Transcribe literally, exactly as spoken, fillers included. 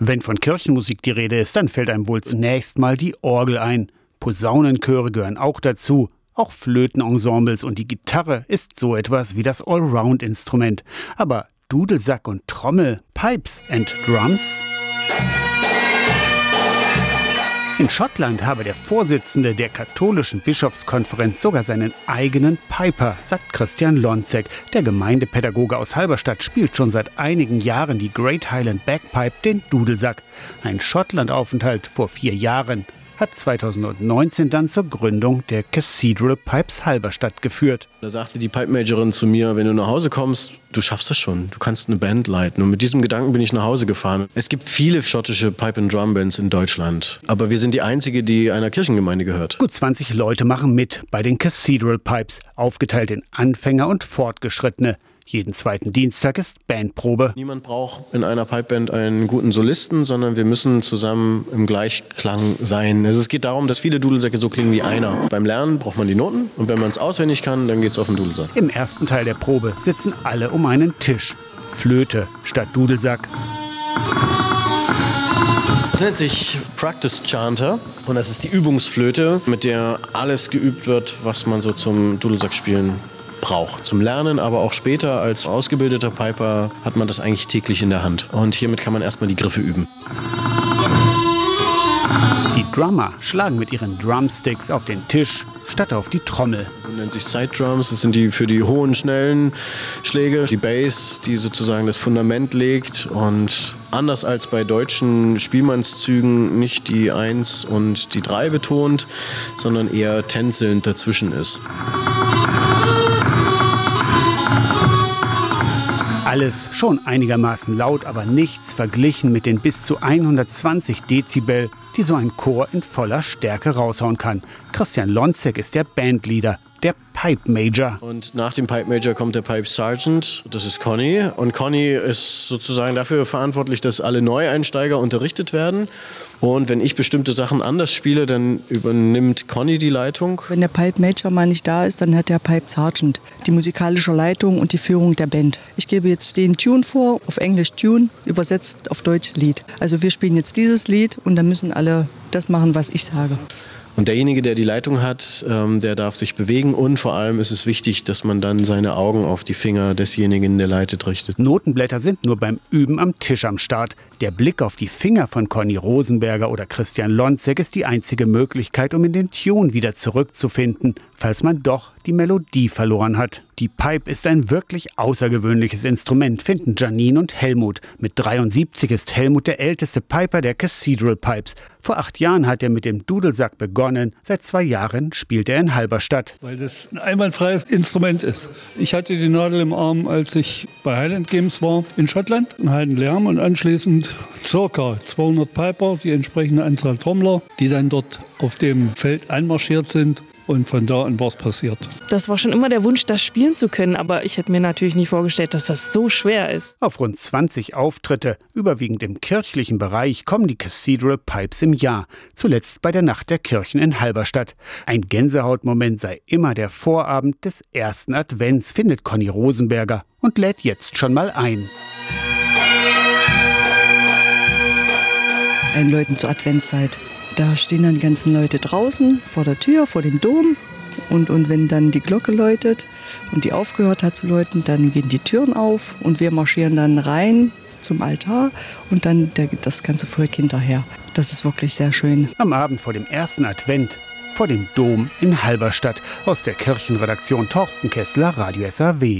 Wenn von Kirchenmusik die Rede ist, dann fällt einem wohl zunächst mal die Orgel ein. Posaunenchöre gehören auch dazu, auch Flötenensembles, und die Gitarre ist so etwas wie das Allround-Instrument. Aber Dudelsack und Trommel, Pipes and Drums? In Schottland habe der Vorsitzende der katholischen Bischofskonferenz sogar seinen eigenen Piper, sagt Christian Lonzek. Der Gemeindepädagoge aus Halberstadt spielt schon seit einigen Jahren die Great Highland Bagpipe, den Dudelsack. Ein Schottlandaufenthalt vor vier Jahren hat zweitausendneunzehn dann zur Gründung der Cathedral Pipes Halberstadt geführt. Da sagte die Pipe-Majorin zu mir, wenn du nach Hause kommst, du schaffst das schon, du kannst eine Band leiten. Und mit diesem Gedanken bin ich nach Hause gefahren. Es gibt viele schottische Pipe-and-Drum-Bands in Deutschland, aber wir sind die einzige, die einer Kirchengemeinde gehört. Gut zwanzig Leute machen mit bei den Cathedral Pipes, aufgeteilt in Anfänger und Fortgeschrittene. Jeden zweiten Dienstag ist Bandprobe. Niemand braucht in einer Pipeband einen guten Solisten, sondern wir müssen zusammen im Gleichklang sein. Also es geht darum, dass viele Dudelsäcke so klingen wie einer. Beim Lernen braucht man die Noten und wenn man es auswendig kann, dann geht's auf den Dudelsack. Im ersten Teil der Probe sitzen alle um einen Tisch. Flöte statt Dudelsack. Das nennt sich Practice Chanter und das ist die Übungsflöte, mit der alles geübt wird, was man so zum Dudelsackspielen braucht. Zum Lernen, aber auch später als ausgebildeter Piper hat man das eigentlich täglich in der Hand. Und hiermit kann man erstmal die Griffe üben. Die Drummer schlagen mit ihren Drumsticks auf den Tisch statt auf die Trommel. Das nennt sich Side Drums, das sind die für die hohen, schnellen Schläge. Die Bass, die sozusagen das Fundament legt und anders als bei deutschen Spielmannszügen nicht die eins und die drei betont, sondern eher tänzelnd dazwischen ist. Alles schon einigermaßen laut, aber nichts verglichen mit den bis zu hundertzwanzig Dezibel, die so ein Chor in voller Stärke raushauen kann. Christian Lonzek ist der Bandleader, der Pipe-Major. Und nach dem Pipe-Major kommt der Pipe-Sergeant, das ist Conny. Und Conny ist sozusagen dafür verantwortlich, dass alle Neueinsteiger unterrichtet werden. Und wenn ich bestimmte Sachen anders spiele, dann übernimmt Conny die Leitung. Wenn der Pipe-Major mal nicht da ist, dann hat der Pipe-Sergeant die musikalische Leitung und die Führung der Band. Ich gebe jetzt den Tune vor, auf Englisch Tune, übersetzt auf Deutsch Lied. Also wir spielen jetzt dieses Lied und dann müssen alle das machen, was ich sage. Und derjenige, der die Leitung hat, der darf sich bewegen und vor allem ist es wichtig, dass man dann seine Augen auf die Finger desjenigen, der leitet, richtet. Notenblätter sind nur beim Üben am Tisch am Start. Der Blick auf die Finger von Conny Rosenberger oder Christian Lonzek ist die einzige Möglichkeit, um in den Tune wieder zurückzufinden, falls man doch die Melodie verloren hat. Die Pipe ist ein wirklich außergewöhnliches Instrument, finden Janine und Helmut. Mit dreiundsiebzig ist Helmut der älteste Piper der Cathedral Pipes. Vor acht Jahren hat er mit dem Dudelsack begonnen. Seit zwei Jahren spielt er in Halberstadt. Weil das ein einwandfreies Instrument ist. Ich hatte die Nadel im Arm, als ich bei Highland Games war in Schottland. Einen Heidenlärm und anschließend ca. zweihundert Piper, die entsprechende Anzahl Trommler, die dann dort auf dem Feld einmarschiert sind. Und von da an war es passiert. Das war schon immer der Wunsch, das spielen zu können. Aber ich hätte mir natürlich nicht vorgestellt, dass das so schwer ist. Auf rund zwanzig Auftritte, überwiegend im kirchlichen Bereich, kommen die Cathedral Pipes im Jahr. Zuletzt bei der Nacht der Kirchen in Halberstadt. Ein Gänsehautmoment sei immer der Vorabend des ersten Advents, findet Conny Rosenberger und lädt jetzt schon mal ein. Allen Leuten zur Adventszeit. Da stehen dann die ganzen Leute draußen vor der Tür, vor dem Dom. Und, und wenn dann die Glocke läutet und die aufgehört hat zu läuten, dann gehen die Türen auf und wir marschieren dann rein zum Altar und dann der, das ganze Volk hinterher. Das ist wirklich sehr schön. Am Abend vor dem ersten Advent, vor dem Dom in Halberstadt, aus der Kirchenredaktion Thorsten Kessler, Radio S A W.